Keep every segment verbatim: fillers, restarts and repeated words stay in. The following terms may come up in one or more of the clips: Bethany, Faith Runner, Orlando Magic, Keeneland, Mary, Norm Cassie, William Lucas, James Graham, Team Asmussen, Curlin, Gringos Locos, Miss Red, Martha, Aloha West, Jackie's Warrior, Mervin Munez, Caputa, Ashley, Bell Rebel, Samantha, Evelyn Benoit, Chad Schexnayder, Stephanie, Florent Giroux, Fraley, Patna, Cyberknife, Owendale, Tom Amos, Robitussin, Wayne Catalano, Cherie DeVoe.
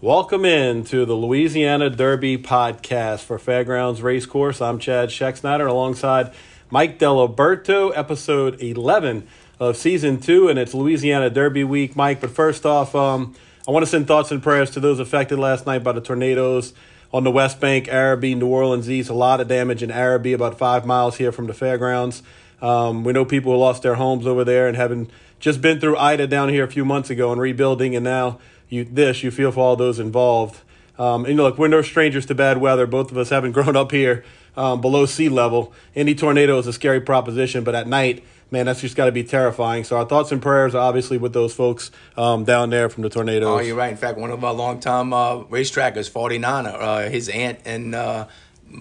Welcome in to the Louisiana Derby podcast for Fairgrounds Racecourse. I'm Chad Schexnayder alongside Mike Diliberto, episode eleven of season two, and it's Louisiana Derby week, Mike. But first off, um, I want to send thoughts and prayers to those affected last night by the tornadoes on the West Bank, Arabi, New Orleans East. A lot of damage in Arabi, about five miles here from the fairgrounds. Um, we know people who lost their homes over there and having just been through Ida down here a few months ago and rebuilding, and now You this, you feel for all those involved. Um, and look, we're no strangers to bad weather. Both of us haven't grown up here um, below sea level. Any tornado is a scary proposition, but at night, man, that's just got to be terrifying. So our thoughts and prayers are obviously with those folks um, down there from the tornadoes. Oh, you're right. In fact, one of our longtime uh, racetrackers, forty-niner, uh, his aunt and uh,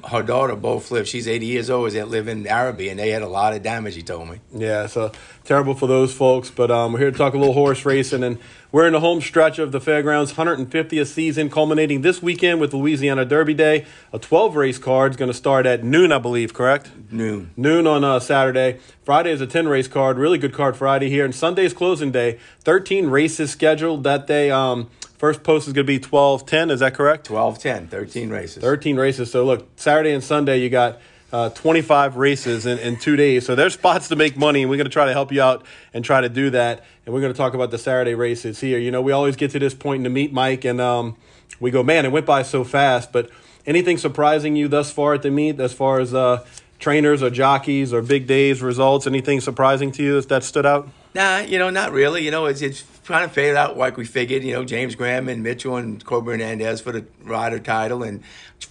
her daughter both live. She's eighty years old. They live in Araby, and they had a lot of damage, he told me. Yeah, so terrible for those folks. But um, we're here to talk a little horse racing, and we're in the home stretch of the Fairgrounds' one hundred fiftieth season, culminating this weekend with Louisiana Derby Day. A twelve-race card is going to start at noon, I believe, correct? Noon. Noon on uh, Saturday. Friday is a ten-race card, really good card Friday here. And Sunday's closing day, thirteen races scheduled that day. Um, first post is going to be twelve ten, is that correct? twelve ten, thirteen races. thirteen races. So, look, Saturday and Sunday you got Uh, twenty-five races in, in two days. So there's spots to make money, and we're going to try to help you out and try to do that. And we're going to talk about the Saturday races here. You know, we always get to this point in the meet, Mike, and um, we go, man, it went by so fast. But anything surprising you thus far at the meet as far as uh, trainers or jockeys or big days, results, anything surprising to you that stood out? Nah, you know, not really. You know, it's, it's trying to fade out like we figured. You know, James Graham and Mitchell and Brendan Hernandez for the rider title, and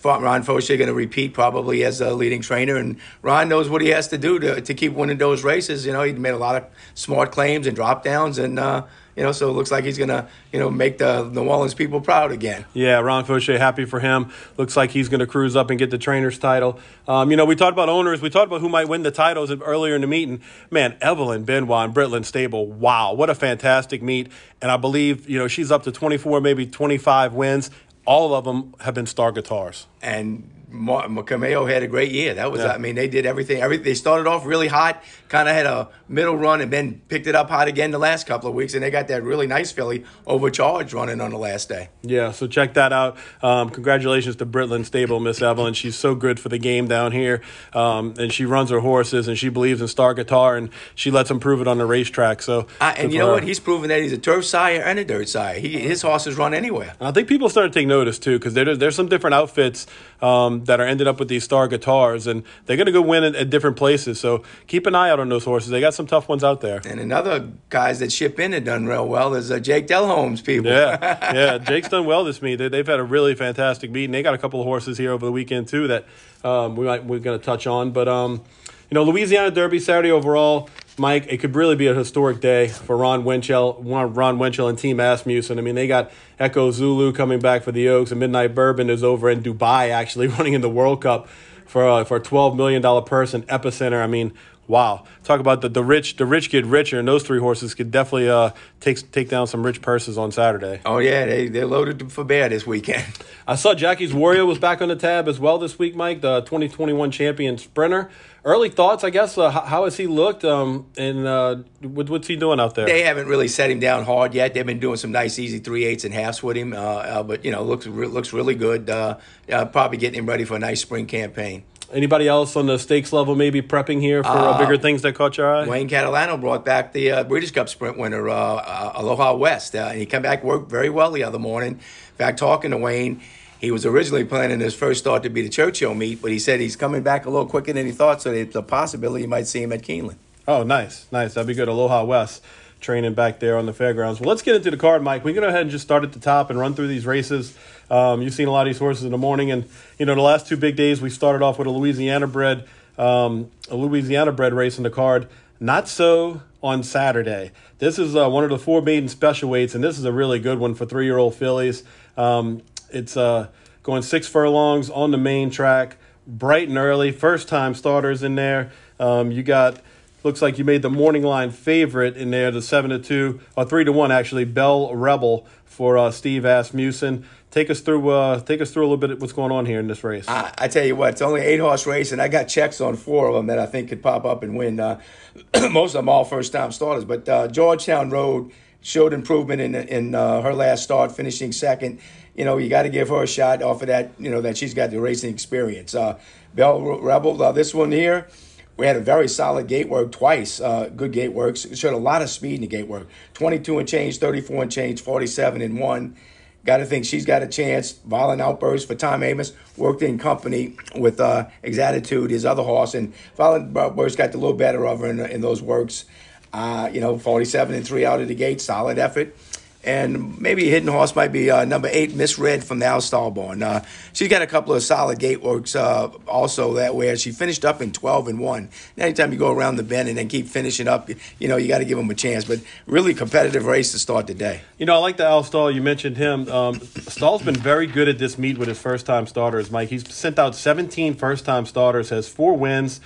Ron Fosher going to repeat probably as a leading trainer. And Ron knows what he has to do to to keep winning those races. You know, he made a lot of smart claims and drop downs, and uh, you know, so it looks like he's going to, you know, make the New Orleans people proud again. Yeah, Ron Fosher, happy for him. Looks like he's going to cruise up and get the trainer's title. Um, you know, we talked about owners. We talked about who might win the titles earlier in the meeting. Man, Evelyn Benoit and Britland Stable. Wow, what a fantastic meet. And I believe, you know, she's up to twenty-four, maybe twenty-five wins. All of them have been Star Guitars. And Cameo had a great year. That was, yeah. I mean, they did everything. Every, they started off really hot, kind of had a middle run, and then picked it up hot again the last couple of weeks. And they got that really nice filly Overcharged running on the last day. Yeah, so check that out. Um, congratulations to Britland Stable, Miss Evelyn. She's so good for the game down here. Um, and she runs her horses, and she believes in Star Guitar, and she lets him prove it on the racetrack. So, I, and you know her. What? He's proven that he's a turf sire and a dirt sire. He, his horses run anywhere. I think people started to take notice, too, because there, there's some different outfits um, that are ended up with these Star Guitars, and they're going to go win at, at different places. So keep an eye out on those horses. They got some tough ones out there. And another guys that ship in and done real well is uh, Jake Delhome's people. Yeah, yeah. Jake's done well this meet. They, they've had a really fantastic meet, and they got a couple of horses here over the weekend too that um, we might, we're going to touch on. But um, you know, Louisiana Derby Saturday overall, Mike, it could really be a historic day for Ron Winchell, Ron Winchell and Team Asmussen. I mean, they got Echo Zulu coming back for the Oaks, and Midnight Bourbon is over in Dubai, actually running in the World Cup for uh, for a twelve million dollars purse in Epicenter. I mean, wow. Talk about the, the rich. The rich get richer, and those three horses could definitely uh, take take down some rich purses on Saturday. Oh, yeah. They, they're loaded for bear this weekend. I saw Jackie's Warrior was back on the tab as well this week, Mike, the twenty twenty-one champion sprinter. Early thoughts, I guess. Uh, how has he looked, um, and uh, what, what's he doing out there? They haven't really set him down hard yet. They've been doing some nice, easy three eights and halves with him, uh, uh, but you know, looks re- looks really good. Uh, uh, probably getting him ready for a nice spring campaign. Anybody else on the stakes level maybe prepping here for uh, bigger things that caught your eye? Wayne Catalano brought back the uh, British Cup sprint winner, uh, uh, Aloha West. Uh, and he came back, worked very well the other morning. In fact, talking to Wayne, he was originally planning his first start to be the Churchill meet, but he said he's coming back a little quicker than he thought, so it's a possibility you might see him at Keeneland. Oh, nice, nice. That'd be good. Aloha West training back there on the fairgrounds. Well, let's get into the card, Mike. We can go ahead and just start at the top and run through these races. Um, you've seen a lot of these horses in the morning, and you know the last two big days we started off with a Louisiana bred, um, a Louisiana bred race in the card. Not so on Saturday. This is uh, one of the four maiden special weights, and this is a really good one for three-year-old fillies. Um, it's uh, going six furlongs on the main track, bright and early. First-time starters in there. Um, you got. Looks like you made the morning line favorite in there, the seven to two, or three to one actually, Bell Rebel for uh, Steve Asmussen. Take us through uh, take us through a little bit of what's going on here in this race. I, I tell you what, it's only an eight-horse race, and I got checks on four of them that I think could pop up and win. Uh, most of them all first-time starters. But uh, Georgetown Road showed improvement in, in uh, her last start, finishing second. you know, you got to give her a shot off of that, you know, that she's got the racing experience. Uh, Bell Rebel, uh, this one here, we had a very solid gate work twice, uh, good gate work. Showed a lot of speed in the gate work, twenty-two and change, thirty-four and change, forty-seven and one. Got to think she's got a chance. Violent Outburst for Tom Amos worked in company with uh, Exattitude, his other horse, and Violent Outburst got the little better of her in, in those works. Uh, you know, forty-seven and three out of the gate, solid effort. And maybe Hidden Horse might be uh, number eight, Miss Red from the Al Stahl barn. Uh, she's got a couple of solid gate works uh, also that way. She finished up in twelve and one. And anytime you go around the bend and then keep finishing up, you know, you got to give them a chance. But really competitive race to start the day. You know, I like the Al Stahl. You mentioned him. Um, Stahl's been very good at this meet with his first-time starters, Mike. He's sent out seventeen first-time starters, has four wins,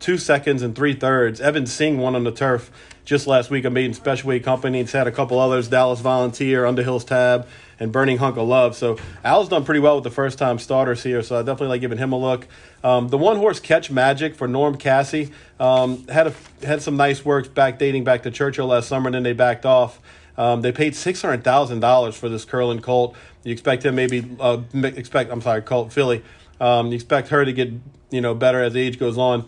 two seconds, and three-thirds. Evan Singh won on the turf just last week. I made in Special Way Company. It's had a couple others, Dallas Volunteer, Underhill's Tab, and Burning Hunk of Love. So Al's done pretty well with the first-time starters here, so I definitely like giving him a look. Um, the one-horse Catch Magic for Norm Cassie um, had a, had some nice works back dating back to Churchill last summer, and then they backed off. Um, they paid six hundred thousand dollars for this Curlin colt. You expect him maybe uh, – expect I'm sorry, colt, filly. Um, you expect her to get, you know, better as age goes on.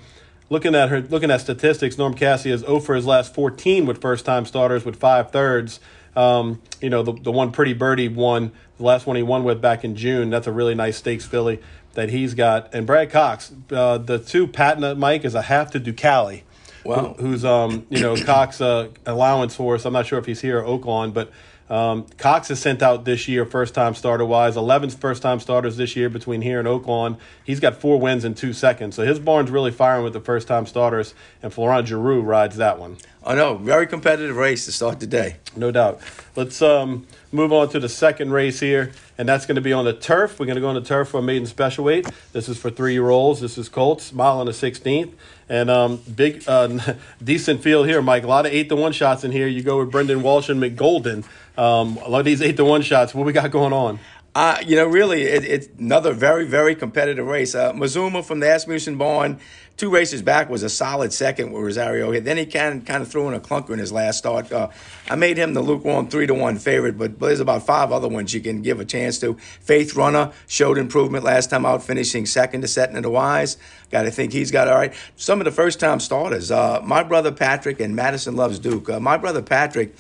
Looking at her, looking at statistics, Norm Cassie is zero for his last fourteen with first-time starters with five-thirds. Um, you know, the, the one Pretty Birdie won, the last one he won with back in June. That's a really nice stakes filly that he's got. And Brad Cox, uh, the two Patna, Mike, is a half to Ducali, wow. who, who's, um, you know, Cox uh, allowance horse. I'm not sure if he's here or Oaklawn, but um, Cox is sent out this year first-time starter-wise, eleven first-time starters this year between here and Oaklawn. He's got four wins in two seconds. So his barn's really firing with the first-time starters, and Florent Giroux rides that one. I know, very competitive race to start the day. No doubt. Let's um, move on to the second race here, and that's going to be on the turf. We're going to go on the turf for a maiden special weight. This is for three-year-olds. This is Colts, mile on the sixteenth. And um, big, uh, decent field here, Mike. A lot of eight to one shots in here. You go with Brendan Walsh and McGolden. Um, a lot of these eight to one shots. What we got going on? Uh, you know, really, it, it's another very, very competitive race. Uh, Mazuma from the Asmussen barn, two races back, was a solid second with Rosario hit. Then he kind of, kind of threw in a clunker in his last start. Uh, I made him the lukewarm three to one favorite, but there's about five other ones you can give a chance to. Faith Runner showed improvement last time out, finishing second to Setting of the Wise. Got to think he's got all right. Some of the first-time starters, uh, My Brother Patrick and Madison Loves Duke. Uh, My Brother Patrick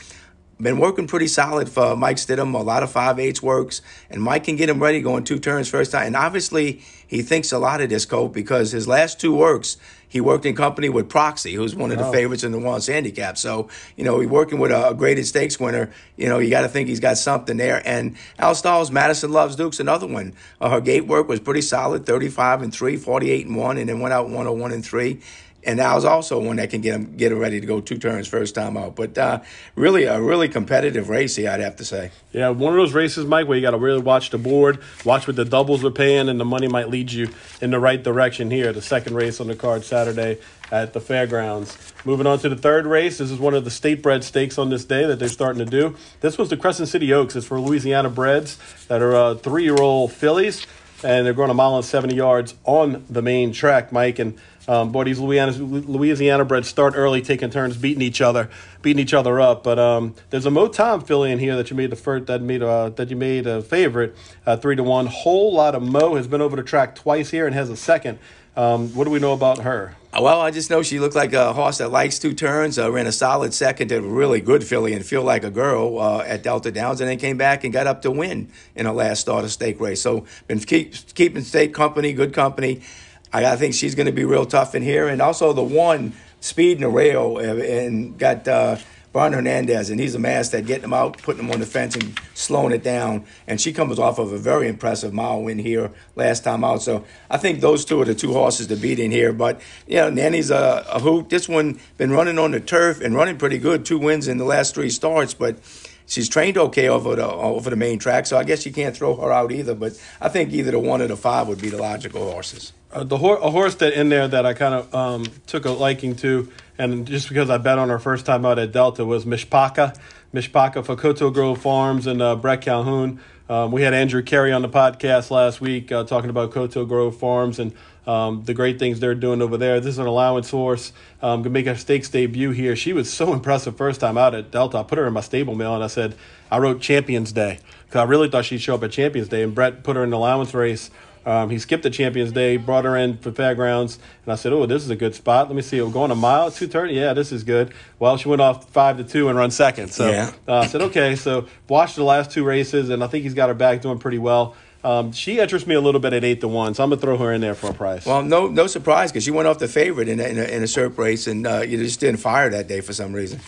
been working pretty solid for Mike Stidham, a lot of five-eighths works, and Mike can get him ready going two turns first time. And obviously, he thinks a lot of this colt because his last two works, he worked in company with Proxy, who's one of wow. the favorites in the One Handicap. So, you know, he's working with a graded stakes winner. You know, you got to think he's got something there. And Al Stahl's Madison Loves Duke's another one. Uh, her gate work was pretty solid, thirty-five and three, forty-eight and one, and then went out one oh one and three. And Al's also one that can get him get him ready to go two turns first time out. But uh, really a really competitive race here, I'd have to say. Yeah, one of those races, Mike, where you got to really watch the board, watch what the doubles are paying, and the money might lead you in the right direction here. The second race on the card Saturday at the fairgrounds. Moving on to the third race. This is one of the state-bred stakes on this day that they're starting to do. This was the Crescent City Oaks. It's for Louisiana breds that are uh, three-year-old fillies, and they're going a mile and seventy yards on the main track, Mike. And Um, boy, these Louisiana, Louisiana bred start early, taking turns, beating each other, beating each other up. But um, there's a Motom filly in here that you made the first, that made uh, that you made a favorite, uh, three to one. Whole Lot of Mo has been over the track twice here and has a second. Um, what do we know about her? Well, I just know she looked like a horse that likes two turns, uh, ran a solid second to a really good filly and Feel Like a Girl uh, at Delta Downs, and then came back and got up to win in her last starter stake race. So been keep, keeping state company, good company. I think she's going to be real tough in here. And also the one, Speed Nareo, and got uh, Brian Hernandez, and he's a master at getting him out, putting him on the fence and slowing it down. And she comes off of a very impressive mile win here last time out. So I think those two are the two horses to beat in here. But, you know, Nanny's a, a hoot. This one been running on the turf and running pretty good, two wins in the last three starts. But she's trained okay over the over the main track, so I guess you can't throw her out either. But I think either the one or the five would be the logical horses. Uh, the hor- a horse that in there that I kind of um, took a liking to, and just because I bet on her first time out at Delta, was Mishpaka Mishpaka Fakoto Grove Farms and uh, Brett Calhoun. Um, we had Andrew Carey on the podcast last week uh, talking about Koto Grove Farms and um, the great things they're doing over there. This is an allowance horse. Um, going to make her stakes debut here. She was so impressive first time out at Delta. I put her in my stable mail, and I said, I wrote Champions Day because I really thought she'd show up at Champions Day, and Brett put her in the allowance race. Um, he skipped the Champions Day, brought her in for Fairgrounds, and I said, oh, this is a good spot. Let me see. We're going a mile, two thirty. Yeah, this is good. Well, she went off five to two and run second. So yeah. uh, I said, okay. So watched the last two races, and I think he's got her back doing pretty well. Um, she interests me a little bit at eight to one, so I'm going to throw her in there for a price. Well, no no surprise because she went off the favorite in a, in a, in a SERP race, and uh, you just didn't fire that day for some reason.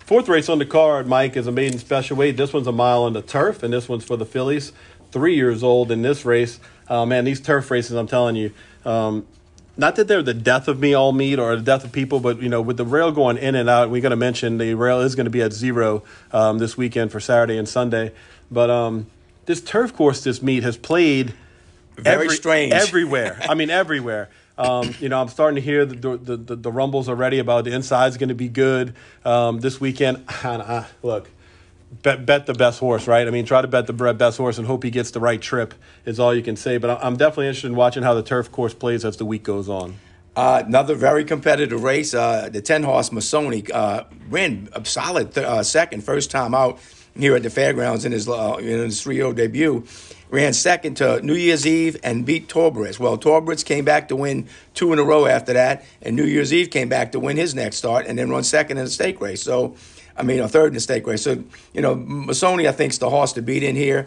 Fourth race on the card, Mike, is a maiden special weight. This one's a mile on the turf, and this one's for the fillies. Three years old in this race. Uh, man, these turf races, I'm telling you, um, not that they're the death of me all meet or the death of people, but, you know, with the rail going in and out, we're going to mention the rail is going to be at zero um, this weekend for Saturday and Sunday. But um, this turf course this meet has played Very every, strange. everywhere. I mean, everywhere. Um, you know, I'm starting to hear the the, the, the rumbles already about the inside's going to be good um, this weekend. Look. Bet, bet the best horse, right? I mean, try to bet the best horse and hope he gets the right trip is all you can say. But I'm definitely interested in watching how the turf course plays as the week goes on. Uh, another very competitive race. Uh, the ten-horse Mosoni uh, ran a solid th- uh, second first time out here at the Fairgrounds in his, uh, in his three-year-old debut. Ran second to New Year's Eve and beat Torbritz. Well, Torbritz came back to win two in a row after that, and New Year's Eve came back to win his next start and then run second in the stake race. So, I mean, a third in the stake race. So, you know, Mosoni, I think, is the horse to beat in here.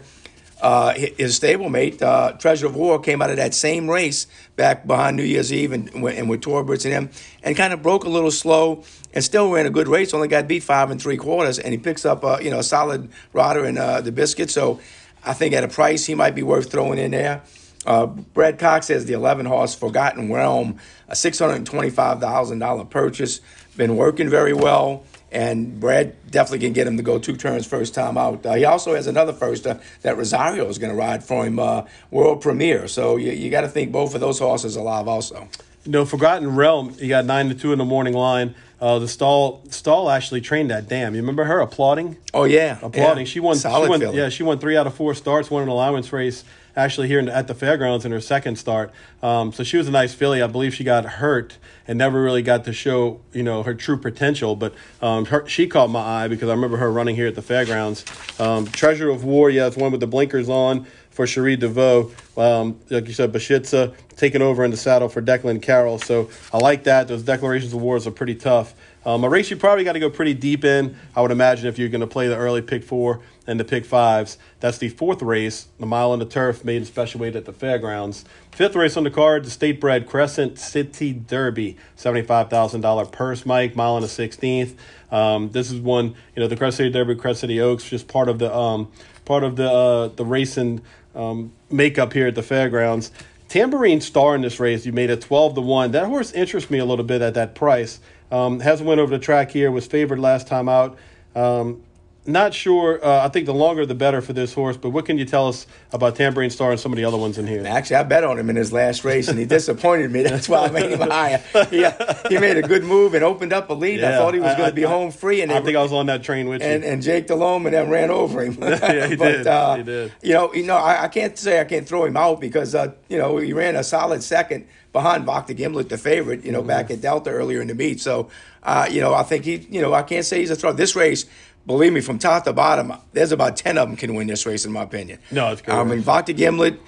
Uh, his stablemate, uh, Treasure of War, came out of that same race back behind New Year's Eve and, and with Torbritz and him, and kind of broke a little slow and still ran a good race, only got beat five and three quarters, and he picks up, uh, you know, a solid rider in uh, the biscuit. So I think at a price he might be worth throwing in there. Uh, Brad Cox has the eleven-horse Forgotten Realm, a six hundred twenty-five thousand dollars purchase, been working very well. And Brad definitely can get him to go two turns first time out. Uh, he also has another first uh, that Rosario is going to ride for him, uh, World Premiere. So you, you got to think both of those horses alive also. You know, Forgotten Realm, you got nine to two in the morning line. Uh, the Stahl, Stahl actually trained that dam. You remember her applauding? Oh, yeah. Applauding. Yeah. She won, Solid she won, yeah, she won three out of four starts, won an allowance race actually here in, at the Fairgrounds in her second start. Um, so she was a nice filly. I believe she got hurt and never really got to show, you know, her true potential. But um, her, she caught my eye because I remember her running here at the Fairgrounds. Um, Treasure of War, yeah, it's one with the blinkers on for Cherie DeVoe. Um, like you said, Bashitza taking over in the saddle for Declan Carroll. So I like that. Those declarations of wars are pretty tough. Um, a race you probably got to go pretty deep in, I would imagine, if you're going to play the early pick four and the pick fives. That's the fourth race, the mile on the turf, maiden special weight at the Fairgrounds. Fifth race on the card, the state-bred Crescent City Derby, seventy-five thousand dollars purse, Mike, mile on the sixteenth. Um, this is one, you know, the Crescent City Derby, Crescent City Oaks, just part of the um, part of the uh, the racing um, makeup here at the Fairgrounds. Tambourine Star in this race, you made it twelve to one. That horse interests me a little bit at that price. Um, hasn't went over the track here, was favored last time out. Um, not sure. Uh, I think the longer the better for this horse, but what can you tell us about Tambourine Star and some of the other ones in here? Actually, I bet on him in his last race, and he disappointed me. That's why I made him higher. Yeah, he made a good move and opened up a lead. Yeah, I thought he was going to be I, home free. And I think re- I was on that train with you. And, and Jake Delhomme and then ran over him. yeah, he, but, did. Uh, he did. You know, you know I, I can't say I can't throw him out because, uh, you know, he ran a solid second behind Vakta Gimlet, the favorite, you know, mm-hmm. back at Delta earlier in the meet. So, uh, you know, I think he, you know, I can't say he's a throw. This race, believe me, from top to bottom, there's about ten of them can win this race, in my opinion. No, it's good. I mean, Vakta Gimlet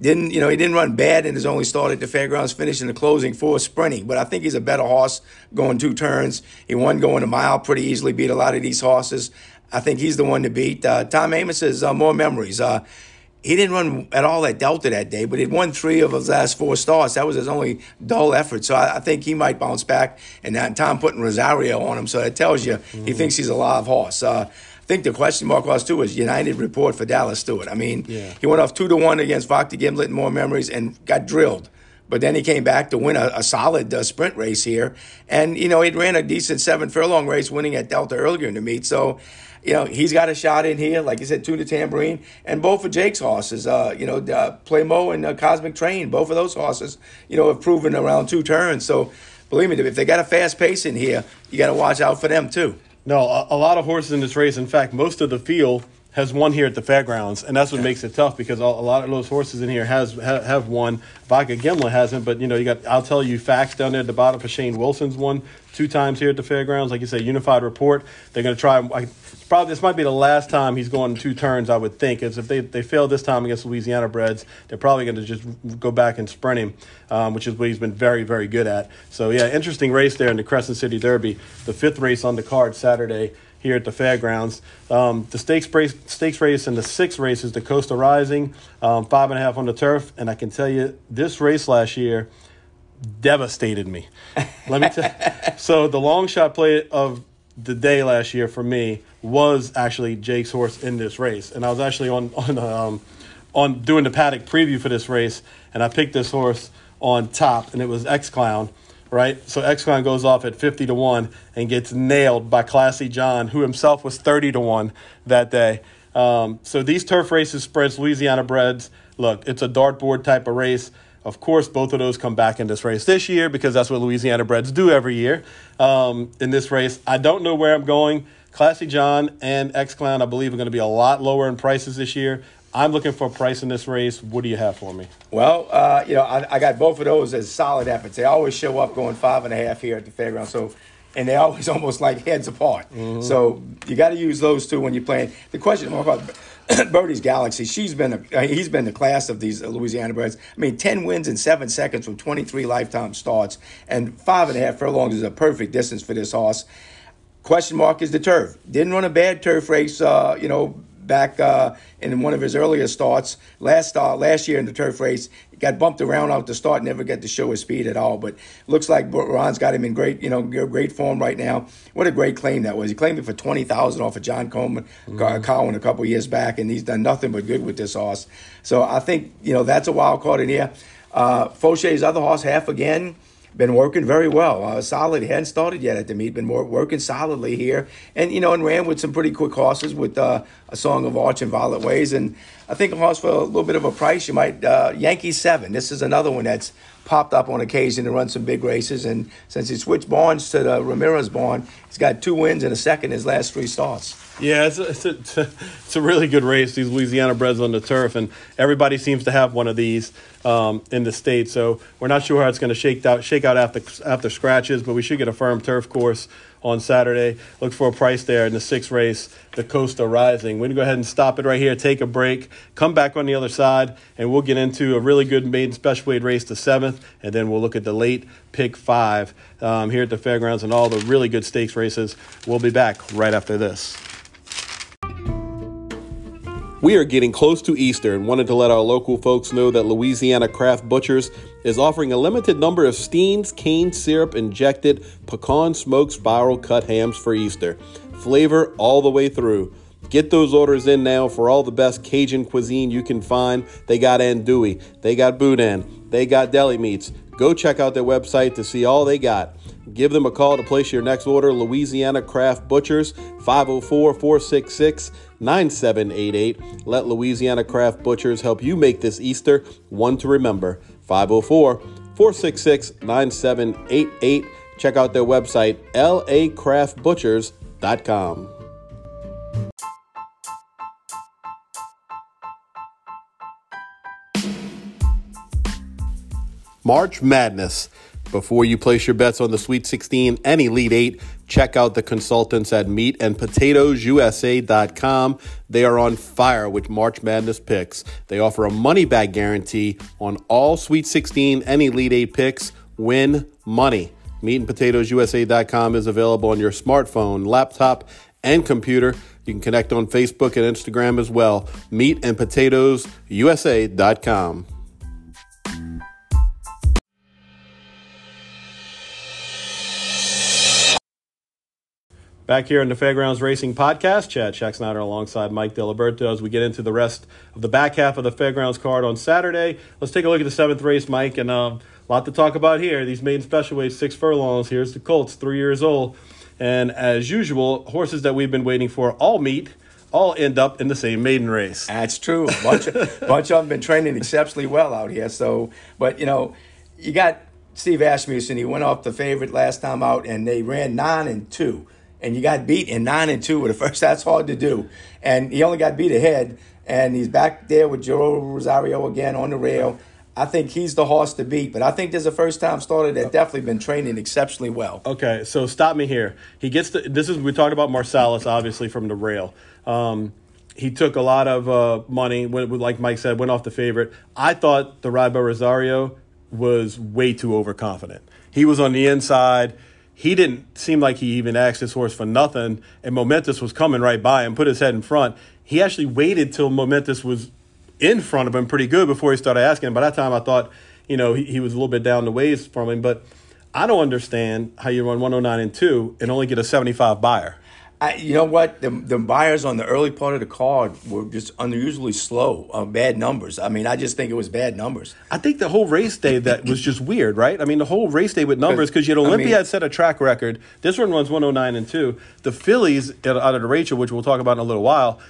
didn't, you know, he didn't run bad in his only start at the Fairgrounds, finishing the closing for sprinting. But I think he's a better horse going two turns. He won going a mile pretty easily, beat a lot of these horses. I think he's the one to beat. Uh, Tom Amos has uh, more memories. Uh, He didn't run at all at Delta that day, but he'd won three of his last four starts. That was his only dull effort. So I, I think he might bounce back. And now Tom putting Rosario on him, so that tells you mm. he thinks he's a live horse. Uh, I think the question mark was, too, is United report for Dallas Stewart. I mean, yeah. he went off two to one against Vakta Gimlet and More Memories and got drilled. But then he came back to win a, a solid uh, sprint race here. And, you know, he ran a decent seven-furlong race, winning at Delta earlier in the meet. So, you know, he's got a shot in here, like you said, two to Tambourine. And both of Jake's horses, uh, you know, uh, Playmo and uh, Cosmic Train, both of those horses, you know, have proven around two turns. So, believe me, if they got a fast pace in here, you got to watch out for them, too. No, a, a lot of horses in this race. In fact, most of the field has won here at the fairgrounds, and that's what makes it tough, because a lot of those horses in here has ha, have won. Vaca Gimla hasn't, but you know, you got I'll Tell You Facts down there at the bottom for Shane Wilson's won two times here at the fairgrounds. Like you say, Unified Report, they're going to try. I, probably this might be the last time he's going two turns, I would think. If they they fail this time against Louisiana Breds, they're probably going to just go back and sprint him, um, which is what he's been very, very good at. So yeah, interesting race there in the Crescent City Derby, the fifth race on the card Saturday here at the fairgrounds. Um, the stakes race, stakes race and the sixth race is the Coastal Rising, um, five and a half on the turf. And I can tell you, this race last year devastated me. Let me tell. So the long shot play of the day last year for me was actually Jake's horse in this race, and I was actually on on um, on doing the paddock preview for this race, and I picked this horse on top, and it was X Clown. Right, so X-Clown goes off at fifty to one and gets nailed by Classy John, who himself was thirty to one that day. Um, so these turf races, spreads, Louisiana Breds, look, it's a dartboard type of race. Of course, both of those come back in this race this year, because that's what Louisiana Breds do every year. Um, in this race, I don't know where I'm going. Classy John and X-Clown, I believe, are going to be a lot lower in prices this year. I'm looking for a price in this race. What do you have for me? Well, uh, you know, I, I got both of those as solid efforts. They always show up going five and a half here at the fairgrounds, so, and they always almost like heads apart. Mm-hmm. So you got to use those two when you're playing. The question about Birdie's Galaxy, she's been the, he's been the class of these Louisiana Birds. I mean, ten wins in seven seconds from twenty-three lifetime starts, and five and a half furlongs is a perfect distance for this horse. Question mark is the turf. Didn't run a bad turf race, uh, you know, back uh, in one of his earlier starts, last start, last year in the turf race, got bumped around out the start, never got to show his speed at all. But looks like Ron's got him in great, you know, great form right now. What a great claim that was! He claimed it for twenty thousand off of John Coleman, mm-hmm. Cowan a couple years back, and he's done nothing but good with this horse. So I think you know that's a wild card in here. Uh, Fauchet's other horse, Half Again, been working very well, uh, solid. He hadn't started yet at the meet. Been more, working solidly here, and you know, and ran with some pretty quick horses with uh, A Song of Arch and Violet Ways. And I think a horse for a little bit of a price, you might uh, Yankee Seven. This is another one that's popped up on occasion to run some big races. And since he switched barns to the Ramirez barn, he's got two wins and a second in his last three starts. Yeah, it's a, it's a, it's a really good race, these Louisiana Breds on the turf, and everybody seems to have one of these um, in the state. So we're not sure how it's going to shake out, shake out after after scratches, but we should get a firm turf course on Saturday. Look for a price there in the sixth race, the Coastal Rising. We're going to go ahead and stop it right here, take a break, come back on the other side, and we'll get into a really good maiden special weight race, the seventh, and then we'll look at the late pick five um, here at the fairgrounds and all the really good stakes races. We'll be back right after this. We are getting close to Easter and wanted to let our local folks know that Louisiana Craft Butchers is offering a limited number of Steen's cane syrup injected pecan smoked spiral cut hams for Easter. Flavor all the way through. Get those orders in now for all the best Cajun cuisine you can find. They got andouille, they got boudin, they got deli meats. Go check out their website to see all they got. Give them a call to place your next order. Louisiana Craft Butchers, five oh four, four six six, nine seven eight eight. Let Louisiana Craft Butchers help you make this Easter one to remember. five oh four, four six six, nine seven eight eight. Check out their website, l a craft butchers dot com. March Madness. Before you place your bets on the Sweet sixteen and Elite Eight, check out the consultants at meat and potatoes u s a dot com. They are on fire with March Madness picks. They offer a money-back guarantee on all Sweet sixteen and Elite Eight picks. Win money. meat and potatoes u s a dot com is available on your smartphone, laptop, and computer. You can connect on Facebook and Instagram as well. meat and potatoes u s a dot com. Back here in the Fairgrounds Racing Podcast, Chad Schexnayder alongside Mike Diliberto as we get into the rest of the back half of the Fairgrounds card on Saturday. Let's take a look at the seventh race, Mike, and uh, a lot to talk about here. These maiden special weights, six furlongs. Here's the Colts, three years old. And as usual, horses that we've been waiting for all meet, all end up in the same maiden race. That's true. A bunch, of, bunch of them been training exceptionally well out here. So, but, you know, you got Steve Asmussen. He went off the favorite last time out, and they ran nine and two. and you got beat in nine and two with the first. That's hard to do. And he only got beat ahead, and he's back there with Joe Rosario again on the rail. I think he's the horse to beat, but I think there's a first-time starter that definitely been training exceptionally well. Okay, so stop me here. He gets the, this is we talked about Marsalis, obviously, from the rail. Um, he took a lot of uh, money, went, like Mike said, went off the favorite. I thought the ride by Rosario was way too overconfident. He was on the inside. He didn't seem like he even asked his horse for nothing, and Momentous was coming right by him, put his head in front. He actually waited till Momentous was in front of him pretty good before he started asking. By that time, I thought, you know, he, he was a little bit down the ways from him. But I don't understand how you run one oh nine and two and only get a seventy-five buyer. I, you know what? The, the buyers on the early part of the card were just unusually slow, uh, bad numbers. I mean, I just think it was bad numbers. I think the whole race day that was just weird, right? I mean, the whole race day with numbers, because you had Olympiad I mean, set a track record. This one runs one oh nine and two. The Phillies out of the Rachel, which we'll talk about in a little while,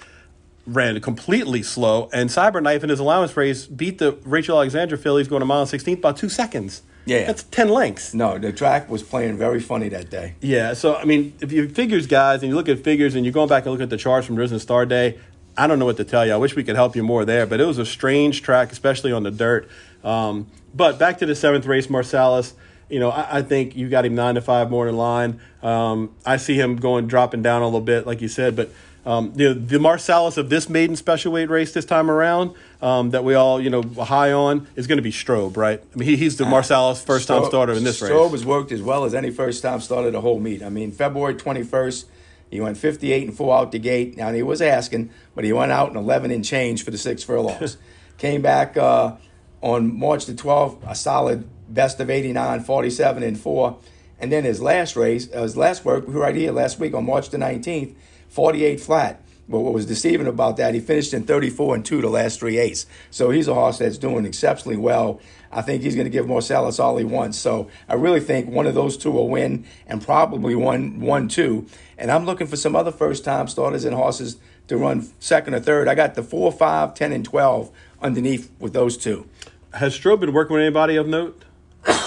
ran completely slow, and Cyberknife in his allowance race beat the Rachel Alexandra Phillies going a mile and sixteenth by two seconds. Yeah. That's ten lengths. No, the track was playing very funny that day. Yeah, so, I mean, if you figures, guys, and you look at figures, and you're going back and look at the charts from Risen Star Day, I don't know what to tell you. I wish we could help you more there, but it was a strange track, especially on the dirt. Um, but back to the seventh race, Marsalis. You know, I, I think you got him nine to five more in line. Um, I see him going dropping down a little bit, like you said, but Um, you know, the Marsalis of this maiden special weight race this time around um, that we all, you know, high on is going to be Strobe, right? I mean, he, he's the Marsalis first-time starter in this race. Strobe has worked as well as any first-time starter the whole meet. I mean, February twenty-first, he went fifty-eight and four out the gate. Now, he was asking, but he went out in eleven and change for the six furlongs. Came back uh, on March the twelfth, a solid best of eighty-nine, forty-seven and four. And then his last race, uh, his last work, we were right here last week on March the nineteenth, forty-eight flat. But what was deceiving about that, he finished in thirty-four and two the last three eights. So he's a horse that's doing exceptionally well. I think he's going to give Marsalis all he wants. So I really think one of those two will win, and probably one, one, two. And I'm looking for some other first-time starters and horses to run second or third. I got the four, five, ten, and twelve underneath with those two. Has Strobe been working with anybody of note?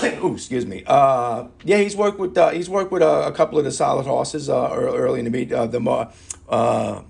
Ooh, excuse me. Uh, yeah, he's worked with uh, he's worked with uh, a couple of the solid horses uh, early in the meet. Uh, the uh, uh,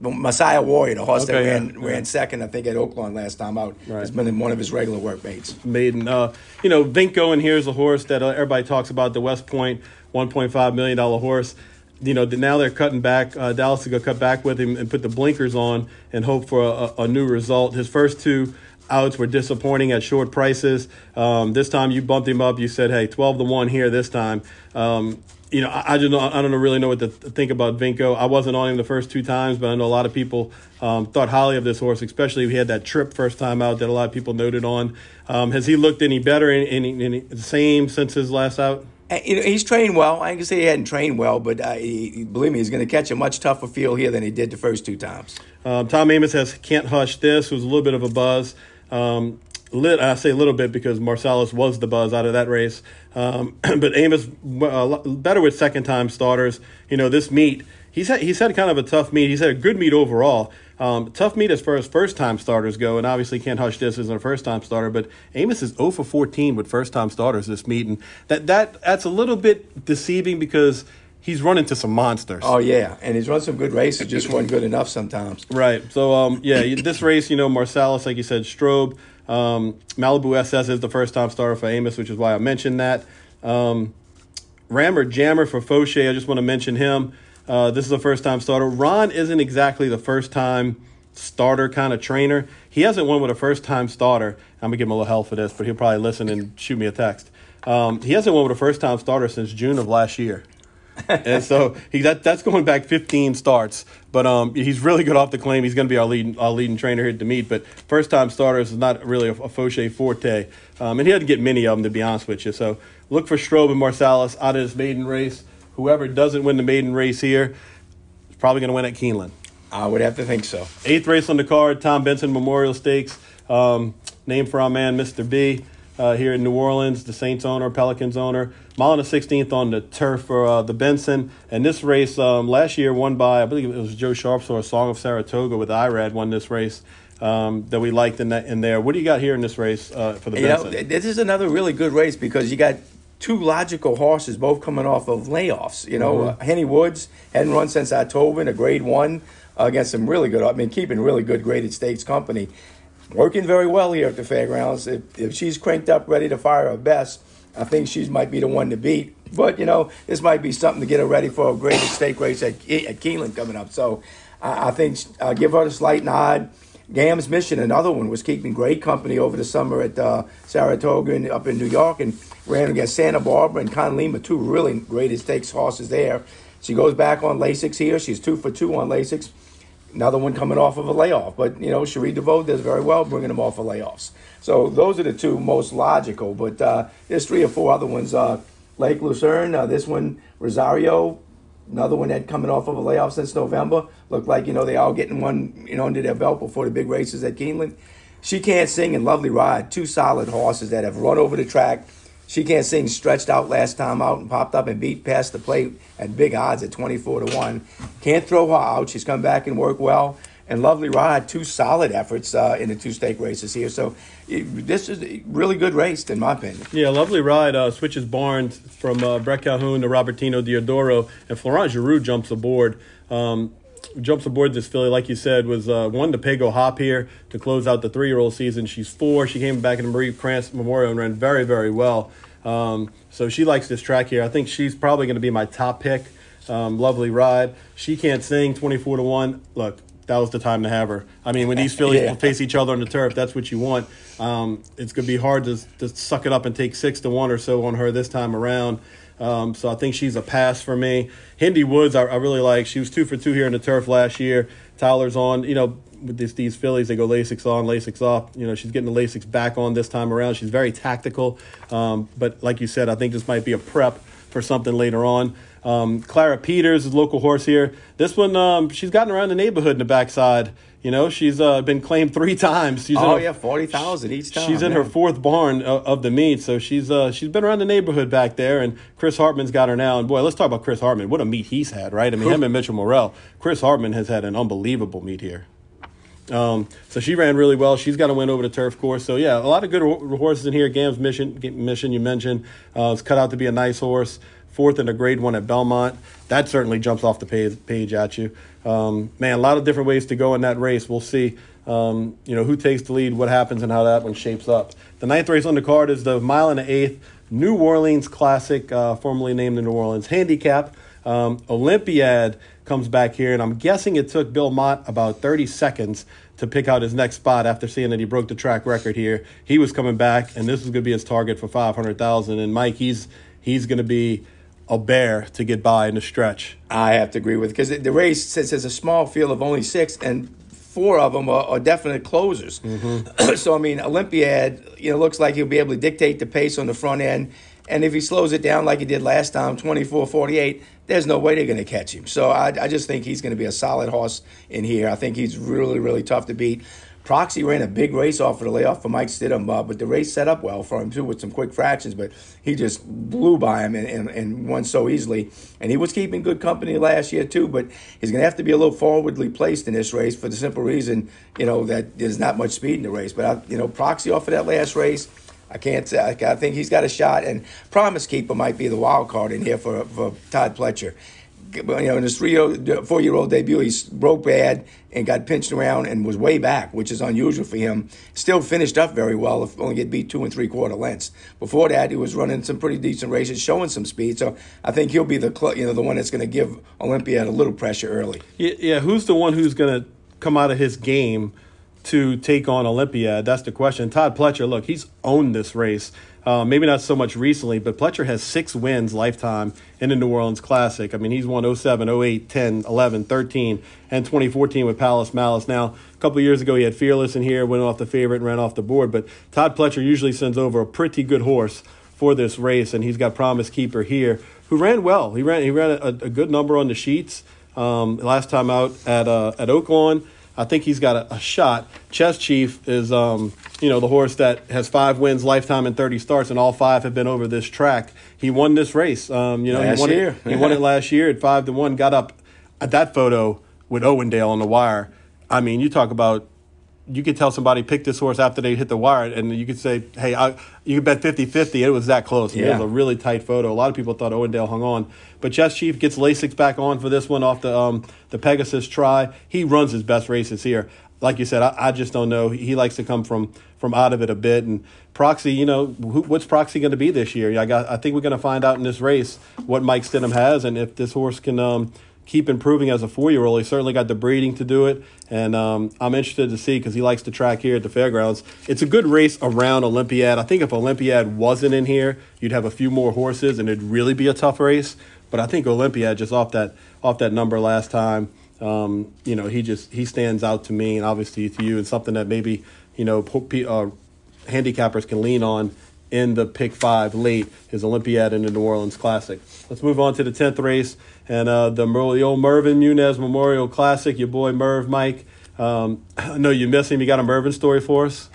Messiah Warrior, the horse okay, that yeah, ran, yeah. ran second, I think, at Oaklawn last time out. Right. It's been in one of his regular workmates. Maiden. Uh, you know, Vinco in here is a horse that uh, everybody talks about, the West Point one point five million dollars horse. You know, now they're cutting back. Uh, Dallas is going to cut back with him and put the blinkers on and hope for a, a new result. His first two outs were disappointing at short prices. Um, this time you bumped him up. You said, hey, twelve to one here this time. Um, you know, I, I just don't, I don't really know what to th- think about Vinco. I wasn't on him the first two times, but I know a lot of people um, thought highly of this horse, especially if he had that trip first time out that a lot of people noted on. Um, has he looked any better, any, any, any the same since his last out? He's trained well. I can say he hadn't trained well, but uh, he, believe me, he's going to catch a much tougher field here than he did the first two times. Um, Tom Amos has Can't Hush This, who's a little bit of a buzz. Um, lit, I say a little bit because Marsalis was the buzz out of that race. Um, but Amos, uh, better with second-time starters. You know, this meet, he's had, he's had kind of a tough meet. He's had a good meet overall. Um, tough meet as far as first-time starters go, and obviously Can't Hush This isn't a first-time starter, but Amos is oh for fourteen with first-time starters this meet, and that, that, that's a little bit deceiving because he's run into some monsters. Oh, yeah, and he's run some good races, just wasn't good enough sometimes. Right, so, um, yeah, this race, you know, Marsalis, like you said, Strobe, um, Malibu S S is the first-time starter for Amos, which is why I mentioned that. Um, Rammer Jammer for Fauché, I just want to mention him. Uh, this is a first-time starter. Ron isn't exactly the first-time starter kind of trainer. He hasn't won with a first-time starter. I'm going to give him a little hell for this, but he'll probably listen and shoot me a text. Um, he hasn't won with a first-time starter since June of last year. And so he that that's going back fifteen starts. But um, he's really good off the claim. He's going to be our leading our leading trainer here to meet. But first-time starters is not really a, a Fauché forte. Um, and he doesn't get many of them, to be honest with you. So look for Strobe and Marsalis out of this maiden race. Whoever doesn't win the maiden race here is probably going to win at Keeneland. I would have to think so. Eighth race on the card, Tom Benson Memorial Stakes, um, named for our man Mister B uh, here in New Orleans, the Saints owner, Pelicans owner. Mile and a sixteenth on the turf for uh, the Benson. And this race um, last year won by, I believe it was Joe Sharp's or Song of Saratoga with Irad won this race. Um, that we liked in that in there. What do you got here in this race uh, for the you Benson? Know, this is another really good race because you got two logical horses, both coming off of layoffs. You know, mm-hmm. uh, Henny Woods hadn't run since October, a grade one uh, against some really good, I mean, keeping really good graded stakes company. Working very well here at the fairgrounds. If, if she's cranked up, ready to fire her best, I think she might be the one to beat. But, you know, this might be something to get her ready for a graded stake race at, at Keeneland coming up. So I, I think I'll give her a slight nod. Gam's Mission, another one, was keeping great company over the summer at uh, Saratoga and up in New York, and ran against Santa Barbara and Conlima, two really great stakes horses there. She goes back on Lasix here. She's two for two on Lasix. Another one coming off of a layoff. But, you know, Cherie DeVoe does very well bringing them off of layoffs. So those are the two most logical. But uh, there's three or four other ones. Uh, Lake Lucerne, uh, this one, Rosario, another one that coming off of a layoff since November. Looked like, you know, they all getting one, you know, under their belt before the big races at Keeneland. She Can't Sing and Lovely Ride, two solid horses that have run over the track. She Can't Sing stretched out last time out and popped up and beat past the plate at big odds at twenty-four to one. Can't throw her out. She's come back and worked well. And Lovely Ride, two solid efforts uh, in the two stake races here. So it, this is a really good race, in my opinion. Yeah, Lovely Ride uh, switches barns from uh, Brett Calhoun to Robertino Diodoro. And Florent Giroux jumps aboard. Um, jumps aboard this filly, like you said, was uh, one to Pago Hop here to close out the three-year-old season. She's four. She came back in the Marie Krantz Memorial and ran very, very well. Um, so she likes this track here. I think she's probably going to be my top pick. Um, Lovely Ride. She Can't Sing, twenty-four to one. Look. That was the time to have her. I mean, when these fillies yeah. face each other on the turf, that's what you want. Um, it's going to be hard to, to suck it up and take six to one or so on her this time around. Um, so I think she's a pass for me. Hindi Woods, I, I really like. She was two for two here in the turf last year. Tyler's on. You know, with this, these fillies, they go Lasix on, Lasix off. You know, she's getting the Lasix back on this time around. She's very tactical. Um, but like you said, I think this might be a prep for something later on. Um, Clara Peters is a local horse here. This one, um, she's gotten around the neighborhood in the backside. You know, she's uh, been claimed three times. She's oh, her, yeah, forty thousand each time. She's in man. her fourth barn of, of the meet, so she's uh, she's been around the neighborhood back there, and Chris Hartman's got her now. And, boy, let's talk about Chris Hartman. What a meet he's had, right? I mean, him and Mitchell Morrell. Chris Hartman has had an unbelievable meet here. Um, so she ran really well. She's got to win over the turf course. So, yeah, a lot of good horses in here. Gam's Mission, mission you mentioned, uh, is cut out to be a nice horse. Fourth in a grade one at Belmont. That certainly jumps off the page, page at you. Um, man, a lot of different ways to go in that race. We'll see, um, you know, who takes the lead, what happens, and how that one shapes up. The ninth race on the card is the mile and the eighth New Orleans Classic, uh, formerly named the New Orleans Handicap. Um, Olympiad comes back here, and I'm guessing it took Bill Mott about thirty seconds to pick out his next spot after seeing that he broke the track record here. He was coming back, and this was going to be his target for five hundred thousand dollars. And, Mike, he's he's going to be – a bear to get by in the stretch. I have to agree with it, because the race, since there's a small field of only six, and four of them are, are definite closers. Mm-hmm. So, I mean, Olympiad, you know, looks like he'll be able to dictate the pace on the front end. And if he slows it down like he did last time, twenty-four forty-eight, there's no way they're going to catch him. So I, I just think he's going to be a solid horse in here. I think he's really, really tough to beat. Proxy ran a big race off of the layoff for Mike Stidham, uh, but the race set up well for him, too, with some quick fractions. But he just blew by him and, and, and won so easily. And he was keeping good company last year, too, but he's going to have to be a little forwardly placed in this race for the simple reason, you know, that there's not much speed in the race. But, I, you know, Proxy off of that last race, I can't say. I think he's got a shot. And Promise Keeper might be the wild card in here for, for Todd Pletcher. You know, in his three, four-year-old debut, he broke bad and got pinched around and was way back, which is unusual for him. Still finished up very well, if only get beat two and three-quarter lengths. Before that, he was running some pretty decent races, showing some speed. So I think he'll be the cl- you know the one that's going to give Olympiad a little pressure early. Yeah, yeah. Who's the one who's going to come out of his game to take on Olympiad? That's the question. Todd Pletcher, look, he's owned this race. Uh, maybe not so much recently, but Pletcher has six wins lifetime in the New Orleans Classic. I mean, he's won oh seven, oh eight, ten, eleven, thirteen, and twenty fourteen with Palace Malice. Now, a couple of years ago, he had Fearless in here, went off the favorite, and ran off the board. But Todd Pletcher usually sends over a pretty good horse for this race, and he's got Promise Keeper here, who ran well. He ran he ran a, a good number on the sheets um, last time out at uh, at Oaklawn. I think he's got a, a shot. Chess Chief is, um, you know, the horse that has five wins lifetime and thirty starts, and all five have been over this track. He won this race. Um, you know, last he won year. It, he won it last year at five to one. Got up at that photo with Owendale on the wire. I mean, you talk about you could tell somebody pick this horse after they hit the wire, and you could say, hey, I, you could bet fifty fifty. It was that close. Yeah. It was a really tight photo. A lot of people thought Owendale hung on. But Chess Chief gets Lasix back on for this one off the um, the Pegasus try. He runs his best races here. Like you said, I, I just don't know. He, he likes to come from, from out of it a bit. And Proxy, you know, who, what's Proxy going to be this year? I, got, I think we're going to find out in this race what Mike Stidham has and if this horse can um, – keep improving as a four-year-old. He certainly got the breeding to do it, and um, I'm interested to see because he likes to track here at the fairgrounds. It's a good race around Olympiad. I think if Olympiad wasn't in here, you'd have a few more horses, and it'd really be a tough race. But I think Olympiad, just off that off that number last time, um, you know, he just he stands out to me, and obviously to you, and something that maybe you know uh, handicappers can lean on in the pick five late is Olympiad in the New Orleans Classic. Let's move on to the tenth race and uh, the, the old Mervin Munez Memorial Classic. Your boy Merv, Mike. Um, I know you miss him. You got a Mervin story for us?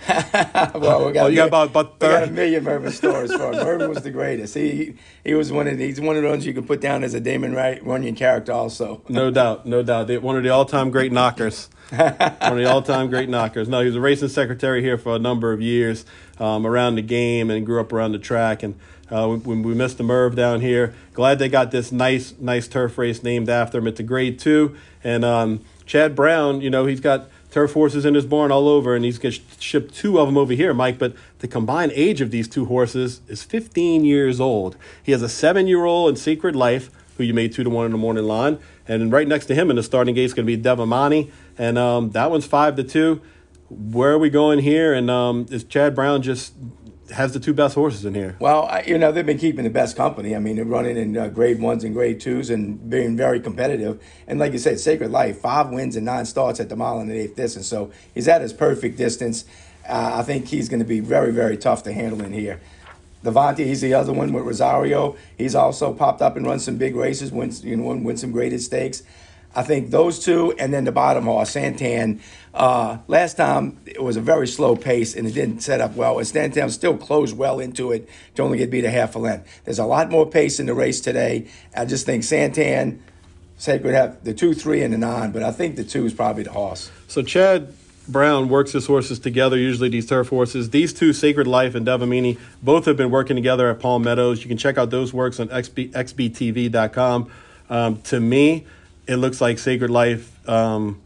well, we got, oh, you got, about, about we got a million Mervin stories for him. Mervin was the greatest. He he was one of the, he's one of those you could put down as a Damon Runyon character also. no doubt, no doubt. One of the all-time great knockers. One of the all-time great knockers. No, he was a racing secretary here for a number of years um, around the game and grew up around the track. And uh, we, we missed the Merv down here. Glad they got this nice, nice turf race named after him. It's a grade two. And um, Chad Brown, you know, he's got turf horses in his barn all over, and he's going to ship two of them over here, Mike. But the combined age of these two horses is fifteen years old. He has a seven-year-old in Secret Life, who you made two to one in the morning line. And right next to him in the starting gate is going to be Devamani. And um, that one's five to two. Where are we going here? And um, is Chad Brown just has the two best horses in here? Well, I, you know, they've been keeping the best company. I mean, they're running in uh, grade ones and grade twos and being very competitive. And like you said, Sacred Life, five wins and nine starts at the mile and the eighth distance. So he's at his perfect distance. Uh, I think he's going to be very, very tough to handle in here. Devante, he's the other one with Rosario. He's also popped up and run some big races, wins, you know, win some graded stakes. I think those two, and then the bottom horse, Santan. Uh, last time, it was a very slow pace, and it didn't set up well. And Santan still closed well into it to only get beat a half a length. There's a lot more pace in the race today. I just think Santan, Sacred have the two, three, and the nine, but I think the two is probably the horse. So Chad Brown works his horses together, usually these turf horses. These two, Sacred Life and Devamini, both have been working together at Palm Meadows. You can check out those works on X B T V dot com. Um, to me, it looks like Sacred Life, um,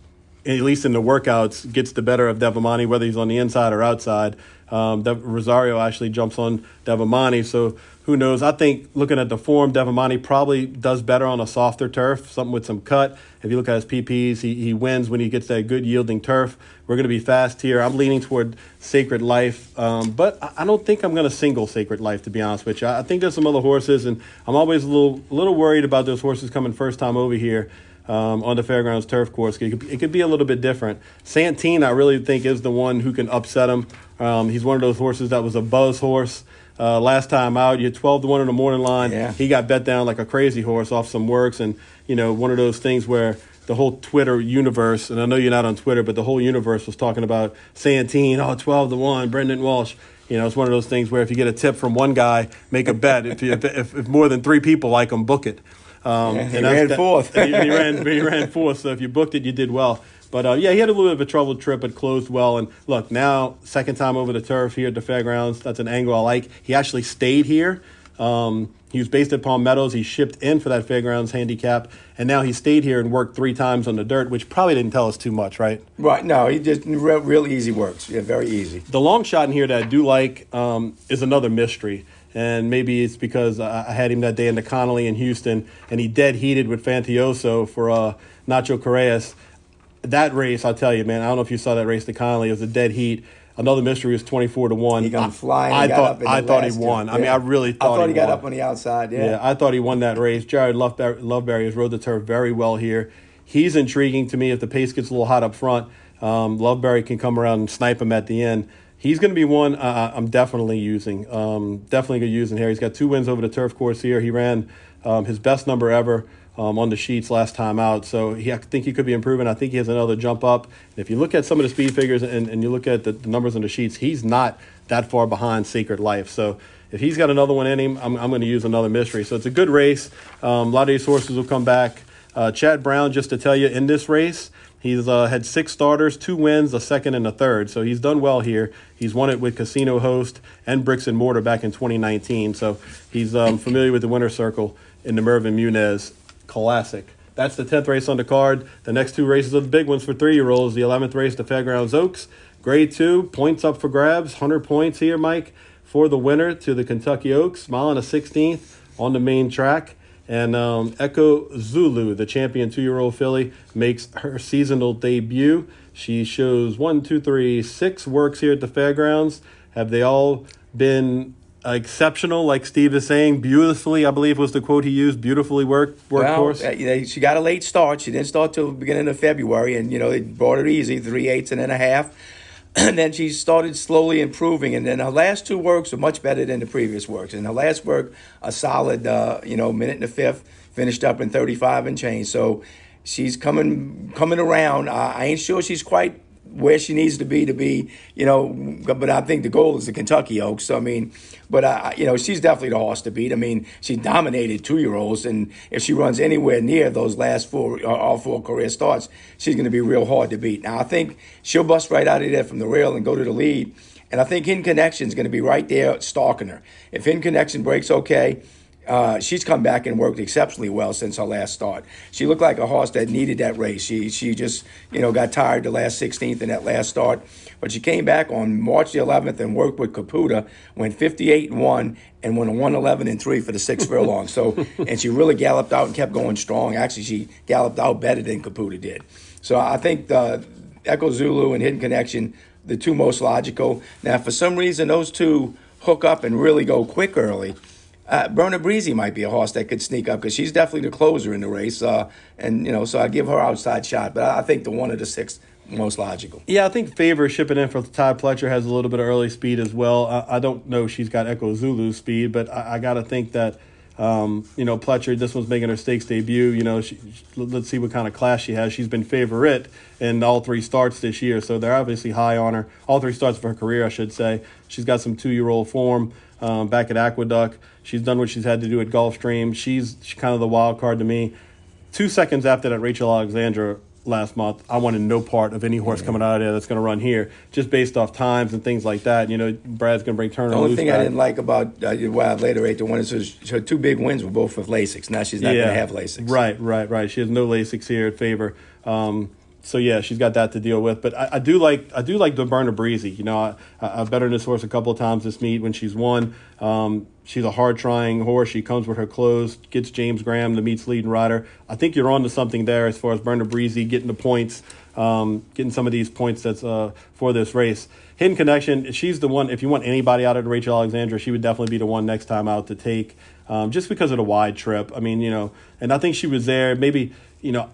at least in the workouts, gets the better of Devamani, whether he's on the inside or outside. Um, De- Rosario actually jumps on Devamani, so who knows? I think looking at the form, Devamani probably does better on a softer turf, something with some cut. If you look at his P Ps, he, he wins when he gets that good yielding turf. We're going to be fast here. I'm leaning toward Sacred Life, um, but I, I don't think I'm going to single Sacred Life, to be honest with you. I, I think there's some other horses, and I'm always a little, a little worried about those horses coming first time over here. Um, on the Fairgrounds turf course. It could, it could be a little bit different. Santin, I really think, is the one who can upset him. Um, he's one of those horses that was a buzz horse. Uh, last time out, you had twelve to one in the morning line. Yeah. He got bet down like a crazy horse off some works. And, you know, one of those things where the whole Twitter universe, and I know you're not on Twitter, but the whole universe was talking about Santin, oh, twelve to one, Brendan Walsh. You know, it's one of those things where if you get a tip from one guy, make a bet. if, you, if, if, if more than three people like him, book it. Um, yeah, he, and ran that, fourth. he, he ran fourth. He ran fourth, so if you booked it, you did well. But, uh, yeah, he had a little bit of a troubled trip, but closed well. And, look, now second time over the turf here at the fairgrounds. That's an angle I like. He actually stayed here. Um, he was based at Palm Meadows. He shipped in for that fairgrounds handicap, and now he stayed here and worked three times on the dirt, which probably didn't tell us too much, right? Right. No, he just real, real easy works. Yeah, very easy. The long shot in here that I do like um, is another mystery. And maybe it's because I had him that day in the Connolly in Houston, and he dead-heated with Fantioso for uh, Nacho Correas. That race, I'll tell you, man, I don't know if you saw that race, the Connolly. It was a dead heat. Another mystery was twenty-four to one. He got flying. I, I got thought, up I thought he won. Year. I mean, I really thought, I thought he, he got won. Up on the outside, yeah. Yeah, I thought he won that race. Jared Loveberry, Loveberry has rode the turf very well here. He's intriguing to me if the pace gets a little hot up front. Um, Loveberry can come around and snipe him at the end. He's going to be one uh, I'm definitely using. Um, definitely going to use in here. He's got two wins over the turf course here. He ran um, his best number ever um, on the sheets last time out. So he, I think he could be improving. I think he has another jump up. And if you look at some of the speed figures and, and you look at the, the numbers on the sheets, he's not that far behind Sacred Life. So if he's got another one in him, I'm, I'm going to use another mystery. So it's a good race. Um, a lot of these horses will come back. Uh, Chad Brown, just to tell you, in this race, he's uh, had six starters, two wins, a second, and a third. So he's done well here. He's won it with Casino Host and Bricks and Mortar back in twenty nineteen. So he's um, familiar with the winner's circle in the Mervyn Munez Classic. That's the tenth race on the card. The next two races are the big ones for three-year-olds. The eleventh race, the Fairgrounds Oaks. Grade two, points up for grabs. one hundred points here, Mike, for the winner to the Kentucky Oaks. Mile and a sixteenth on the main track. And um, Echo Zulu, the champion two-year-old filly, makes her seasonal debut. She shows one, two, three, six works here at the fairgrounds. Have they all been exceptional, like Steve is saying? Beautifully, I believe was the quote he used, beautifully worked workhorse. Well, she got a late start. She didn't start till the beginning of February, and, you know, it brought her easy, three-eighths and then a half. And then she started slowly improving, and then her last two works were much better than the previous works. And her last work, a solid, uh, you know, minute and a fifth, finished up in thirty-five and change. So she's coming, coming around. Uh, I ain't sure she's quite where she needs to be to be, you know. But I think the goal is the Kentucky Oaks. So I mean, but I, you know, she's definitely the horse to beat. I mean, she dominated two-year-olds, and if she runs anywhere near those last four, all four career starts, she's going to be real hard to beat. Now I think she'll bust right out of there from the rail and go to the lead, and I think In Connection's going to be right there stalking her. If In Connection breaks okay, Uh, she's come back and worked exceptionally well since her last start. She looked like a horse that needed that race. She she just, you know, got tired the last sixteenth in that last start. But she came back on March the eleventh and worked with Caputa, went fifty-eight and one, and went a one eleven and three for the sixth furlong. So, and she really galloped out and kept going strong. Actually, she galloped out better than Caputa did. So I think the Echo Zulu and Hidden Connection, the two most logical. Now, for some reason, those two hook up and really go quick early. Uh, Berna Breezy might be a horse that could sneak up because she's definitely the closer in the race. Uh, and, you know, so I give her outside shot. But I think the one of the six most logical. Yeah, I think Favor shipping in for Ty Pletcher has a little bit of early speed as well. I, I don't know if she's got Echo Zulu speed, but I, I got to think that, um, you know, Pletcher, this one's making her stakes debut. You know, she, let's see what kind of class she has. She's been favorite in all three starts this year. So they're obviously high on her. All three starts of her career, I should say. She's got some two-year-old form. Um, back at Aqueduct, she's done what she's had to do at Gulfstream. She's, she's kind of the wild card to me. Two seconds after that Rachel Alexandra last month, I wanted no part of any horse mm-hmm. coming out of there that's going to run here, just based off times and things like that. You know, Brad's going to bring Turner. The only thing back. I didn't like about uh, why I later ate the one is her two big wins were both with Lasix. Now she's not yeah. going to have Lasix. Right, right, right. She has no Lasix here at Favor. Um, So, yeah, she's got that to deal with. But I, I do like I do like the Berna Breezy. You know, I, I've bet her this horse a couple of times this meet when she's won. Um, she's a hard-trying horse. She comes with her clothes, gets James Graham, the meet's leading rider. I think you're on to something there as far as Berna Breezy getting the points, um, getting some of these points that's uh, for this race. Hidden Connection, she's the one, if you want anybody out of Rachel Alexandra, she would definitely be the one next time out to take um, just because of the wide trip. I mean, you know, and I think she was there maybe, you know,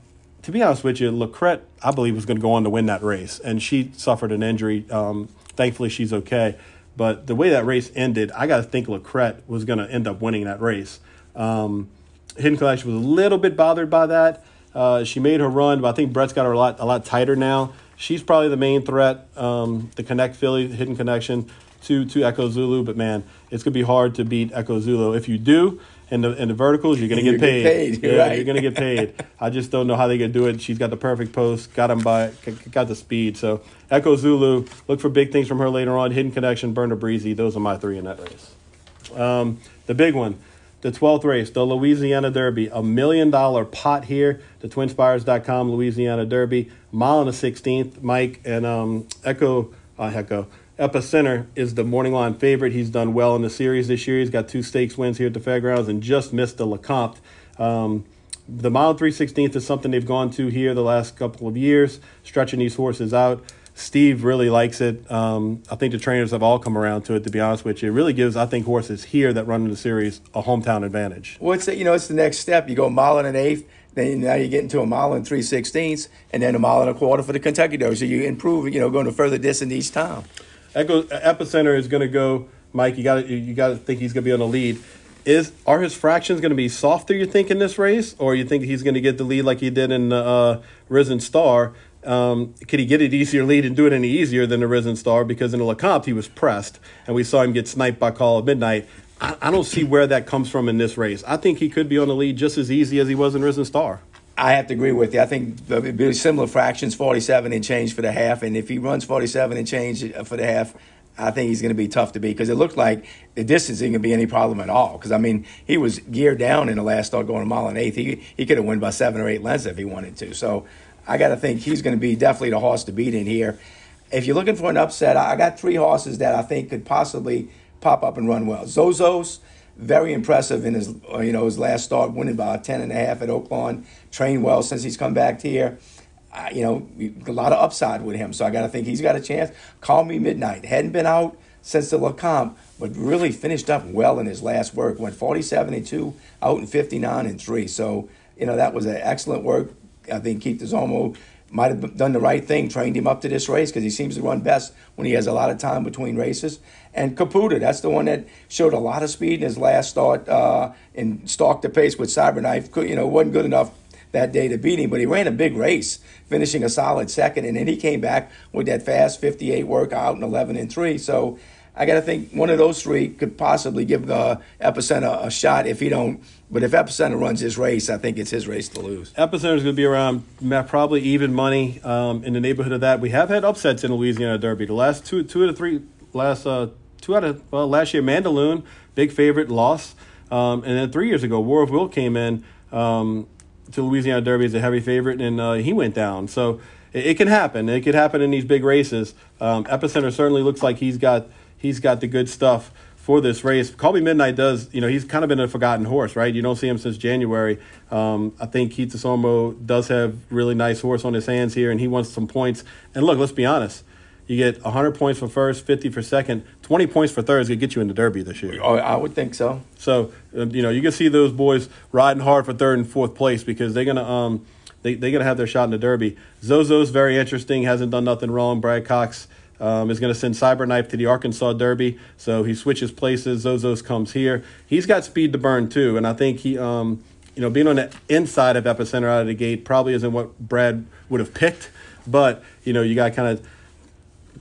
to be honest with you, Lecret, I believe, was going to go on to win that race, and she suffered an injury. Um, thankfully, she's okay. But the way that race ended, I got to think Lecret was going to end up winning that race. Um, Hidden Connection was a little bit bothered by that. Uh, she made her run, but I think Brett's got her a lot, a lot tighter now. She's probably the main threat, um, the Connect Philly, Hidden Connection, to, to Echo Zulu. But, man, it's going to be hard to beat Echo Zulu. If you do, and the, and the verticals, you're going to get paid. paid. You're, yeah, right. You're going to get paid. I just don't know how they're going to do it. She's got the perfect post, got him by, got the speed. So Echo Zulu, look for big things from her later on. Hidden Connection, Berna Breezy. Those are my three in that race. Um, the big one, the twelfth race, the Louisiana Derby. A million-dollar pot here, the twinspires dot com Louisiana Derby. Mile and a sixteenth, Mike and um, Echo, uh, Echo. Epicenter is the morning line favorite. He's done well in the series this year. He's got two stakes wins here at the fairgrounds and just missed the LeCompte. Um, the mile three sixteenth is something they've gone to here the last couple of years, stretching these horses out. Steve really likes it. Um, I think the trainers have all come around to it, to be honest with you. It really gives, I think, horses here that run in the series a hometown advantage. Well, it's, you know, it's the next step. You go a mile and an eighth. Then now you get into a mile and three sixteenths, and then a mile and a quarter for the Kentucky Derby. So you improve, you know, going to further distance each time. Echo Epicenter is going to go, Mike. You got you got to think he's going to be on the lead. Is are his fractions going to be softer? You think in this race, or you think he's going to get the lead like he did in the uh, Risen Star? Um, could he get an easier lead and do it any easier than the Risen Star? Because in the LeCompte he was pressed, and we saw him get sniped by Call of Midnight. I, I don't see where that comes from in this race. I think he could be on the lead just as easy as he was in Risen Star. I have to agree with you. I think it'd be similar fractions, forty-seven and change for the half. And if he runs forty-seven and change for the half, I think he's going to be tough to beat, because it looked like the distance isn't going to be any problem at all. Because, I mean, he was geared down in the last start going a mile and eighth. He, he could have won by seven or eight lengths if he wanted to. So I got to think he's going to be definitely the horse to beat in here. If you're looking for an upset, I got three horses that I think could possibly pop up and run well. Zozos, very impressive in his, you know, his last start, winning by ten and a half at Oaklawn. Trained well since he's come back here. Uh, you know, a lot of upside with him. So I got to think he's got a chance. Call Me Midnight. Hadn't been out since the LeCompte, but really finished up well in his last work. Went forty-seven and two, out in fifty-nine and three. So, you know, that was an excellent work. I think Keith DeZomo might have done the right thing, trained him up to this race, because he seems to run best when he has a lot of time between races. And Caputa, that's the one that showed a lot of speed in his last start uh, and stalked the pace with Cyberknife. You know, wasn't good enough that day to beat him, but he ran a big race, finishing a solid second, and then he came back with that fast fifty-eight work out in eleven and three. So I got to think one of those three could possibly give the Epicenter a shot if he don't. But if Epicenter runs his race, I think it's his race to lose. Epicenter is going to be around probably even money um, in the neighborhood of that. We have had upsets in the Louisiana Derby. The last two, two out of three, last uh, two out of well, last year, Mandaloon, big favorite, lost, um, and then three years ago, War of Will came in um, to Louisiana Derby as a heavy favorite, and uh, he went down. So it, it can happen. It could happen in these big races. Um, Epicenter certainly looks like he's got. He's got the good stuff for this race. Call Me Midnight does, you know, he's kind of been a forgotten horse, right? You don't see him since January. Um, I think Keith DeSormo does have really nice horse on his hands here, and he wants some points. And look, let's be honest. You get one hundred points for first, fifty for second, twenty points for third is going to get you in the Derby this year. Oh, I would think so. So, you know, you can see those boys riding hard for third and fourth place, because they're going to um, they, they're going to have their shot in the Derby. Zozo's very interesting, hasn't done nothing wrong. Brad Cox Um, is going to send Cyberknife to the Arkansas Derby, so he switches places. Zozos comes here. He's got speed to burn too, and I think he, um, you know, being on the inside of Epicenter out of the gate probably isn't what Brad would have picked. But you know, you got to kind of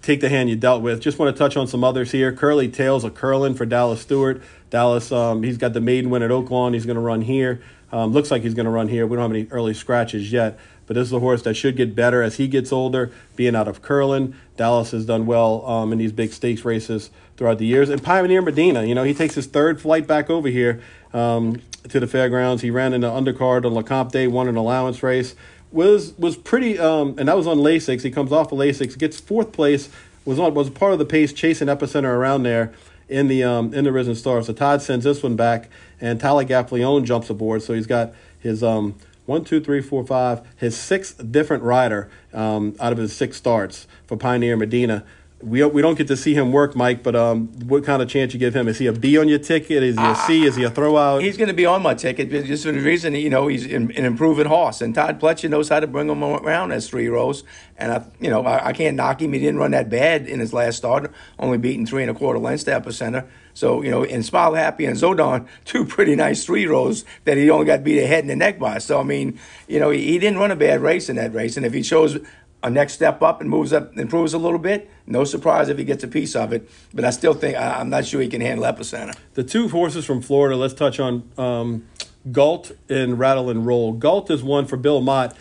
take the hand you dealt with. Just want to touch on some others here. Curly Tails of Curlin for Dallas Stewart. Dallas, um, he's got the maiden win at Oaklawn. He's going to run here. Um, looks like he's going to run here. We don't have any early scratches yet. But this is a horse that should get better as he gets older, being out of Curlin. Dallas has done well um, in these big stakes races throughout the years. And Pioneer Medina, you know, he takes his third flight back over here um, to the fairgrounds. He ran in the undercard on LeCompte Day, won an allowance race. Was was pretty, um, and that was on Lasix. He comes off of Lasix, gets fourth place, was on was part of the pace, chasing Epicenter around there in the um, in the Risen Star. So Todd sends this one back, and Talagaf Leone jumps aboard. So he's got his um, One, two, three, four, five, his sixth different rider um, out of his six starts for Pioneer Medina. We we don't get to see him work, Mike, but um, what kind of chance you give him? Is he a B on your ticket? Is he a C? Is he a throwout? He's going to be on my ticket just for the reason, you know, he's an improving horse. And Todd Pletcher knows how to bring him around as three-year-olds. And, I, you know, I, I can't knock him. He didn't run that bad in his last start, only beating three and a quarter lengths to Epicenter. So, you know, and Smile Happy and Zodon, two pretty nice three-year-olds that he only got beat a head and a neck by. So, I mean, you know, he, he didn't run a bad race in that race. And if he chose a next step up and moves up, improves a little bit, no surprise if he gets a piece of it. But I still think, I'm not sure he can handle Epicenter. The two horses from Florida, let's touch on um, Galt and Rattle and Roll. Galt is one for Bill Mott.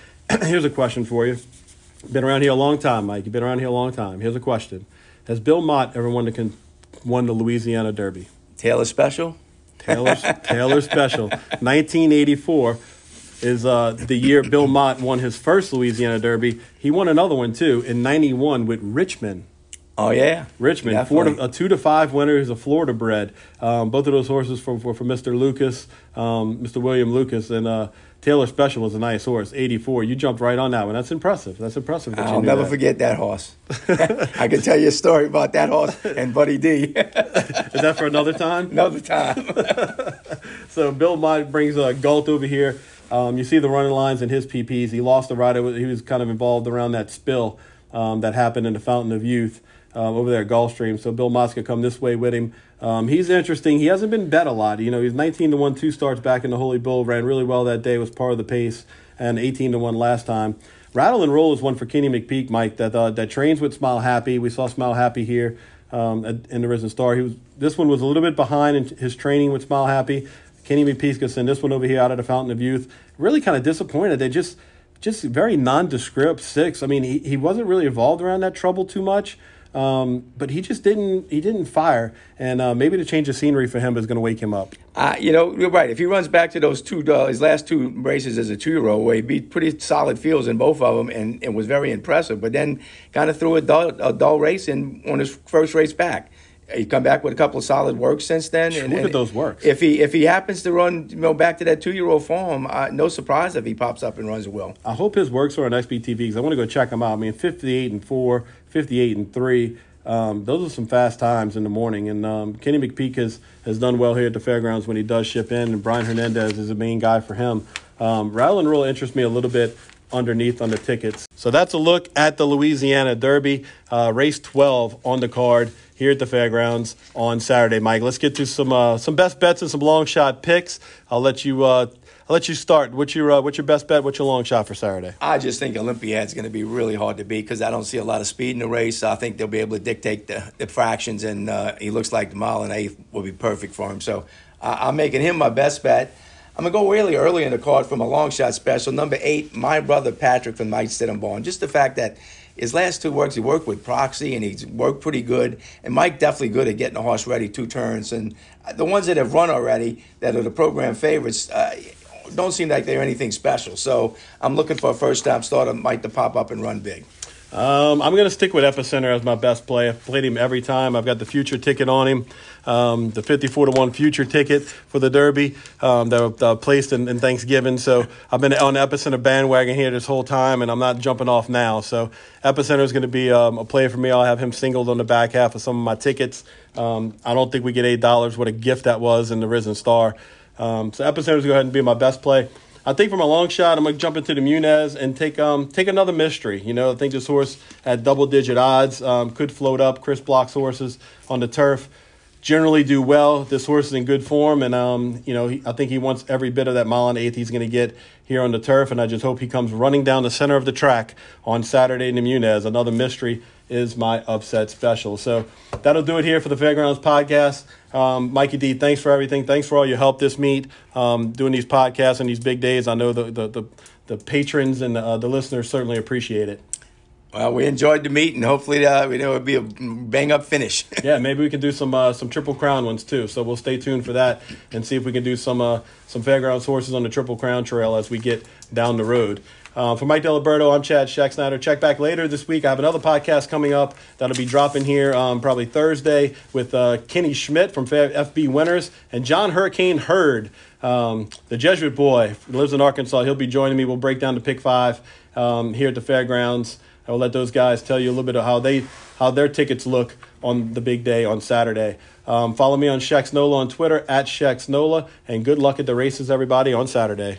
Here's a question for you. Been around here a long time, Mike. You've been around here a long time. Here's a question. Has Bill Mott ever won the, con- won the Louisiana Derby? Taylor Special? Taylor, Taylor Special. nineteen eighty-four. Is uh, the year Bill Mott won his first Louisiana Derby. He won another one, too, in ninety-one with Richmond. Oh, yeah. Richmond, four to, a two to five winner. He's a Florida bred. Um, both of those horses were for, for, for Mister Lucas, um, Mister William Lucas, and uh, Taylor Special was a nice horse, eighty-four. You jumped right on that one. That's impressive. That's impressive. That I'll never that. forget that horse. I can tell you a story about that horse and Buddy D. Is that for another time? Another time. So Bill Mott brings uh, Galt over here. Um, you see the running lines in his P Ps. He lost the rider. He was kind of involved around that spill um, that happened in the Fountain of Youth um, over there at Gulfstream. So Bill Mott's going to come this way with him. Um, he's interesting. He hasn't been bet a lot. You know, he's nineteen to one, two starts back in the Holy Bull. Ran really well that day. Was part of the pace. And eighteen to one last time. Rattle and Roll is one for Kenny McPeak, Mike, that uh, that trains with Smile Happy. We saw Smile Happy here um, in the Risen Star. He was This one was a little bit behind in his training with Smile Happy. Kenny Mepiscus in this one over here out of the Fountain of Youth. Really kind of disappointed. They just just very nondescript six. I mean, he, he wasn't really involved around that trouble too much. Um, but he just didn't, he didn't fire. And uh, maybe the change of scenery for him is going to wake him up. Uh, you know, you're right. If he runs back to those two, uh, his last two races as a two-year-old, where he beat pretty solid fields in both of them and, and was very impressive, but then kind of threw a dull, a dull race in on his first race back. He's come back with a couple of solid works since then. And, Look and at those works. If he if he happens to run, you know, back to that two-year-old form, uh, no surprise if he pops up and runs well. I hope his works are on S B T V because I want to go check them out. I mean, fifty-eight and four, fifty-eight and three. Um, those are some fast times in the morning. And um, Kenny McPeak has, has done well here at the Fairgrounds when he does ship in, and Brian Hernandez is the main guy for him. Um, rattle and roll interests me a little bit underneath on the tickets. So that's a look at the Louisiana Derby, uh, race twelve on the card here at the Fairgrounds on Saturday. Mike, let's get to some uh, some best bets and some long shot picks. I'll let you uh, I'll let you start. What's your uh, what's your best bet? What's your long shot for Saturday? I just think Olympiad's going to be really hard to beat because I don't see a lot of speed in the race. I think they'll be able to dictate the, the fractions, and uh, he looks like the mile and eighth will be perfect for him. So uh, I'm making him my best bet. I'm going to go really early in the card from a long shot special. Number eight, My Brother Patrick from Mike Stidham Barn. Just the fact that his last two works, he worked with Proxy, and he's worked pretty good. And Mike definitely good at getting the horse ready two turns. And the ones that have run already that are the program favorites uh, don't seem like they're anything special. So I'm looking for a first-time starter, Mike, to pop up and run big. Um, I'm going to stick with Epicenter as my best play. I've played him every time. I've got the future ticket on him, um, the fifty-four to one future ticket for the Derby um, that uh, placed in, in Thanksgiving. So I've been on the Epicenter bandwagon here this whole time, and I'm not jumping off now. So Epicenter is going to be um, a play for me. I'll have him singled on the back half of some of my tickets. Um, I don't think we get eight dollars. What a gift that was in the Risen Star. Um, so Epicenter is going to go ahead and be my best play. I think for my long shot, I'm going to jump into the Munez and take um take another mystery. You know, I think this horse at double-digit odds um, could float up. Chris Block's horses on the turf generally do well. This horse is in good form, and, um you know, he, I think he wants every bit of that mile and eighth he's going to get here on the turf, and I just hope he comes running down the center of the track on Saturday in the Munez. Another mystery is my upset special. So that'll do it here for the Fairgrounds Podcast. Um, Mikey D, thanks for everything. Thanks for all your help this meet, um, doing these podcasts and these big days. I know the the the, the patrons and the, uh, the listeners certainly appreciate it. Well, we enjoyed the meet, and hopefully uh, we know it'll be a bang-up finish. Yeah, maybe we can do some uh, some Triple Crown ones too. So we'll stay tuned for that and see if we can do some uh, some Fairgrounds horses on the Triple Crown trail as we get down the road. Uh, for Mike Diliberto, I'm Chad Schexnayder. Check back later this week. I have another podcast coming up that'll be dropping here um, probably Thursday with uh, Kenny Schmidt from F B Winners and John Hurricane Hurd, um, the Jesuit boy who lives in Arkansas. He'll be joining me. We'll break down the pick five um, here at the Fairgrounds. I'll let those guys tell you a little bit of how they how their tickets look on the big day on Saturday. Um, follow me on Schexnola on Twitter, at Schexnola, and good luck at the races, everybody, on Saturday.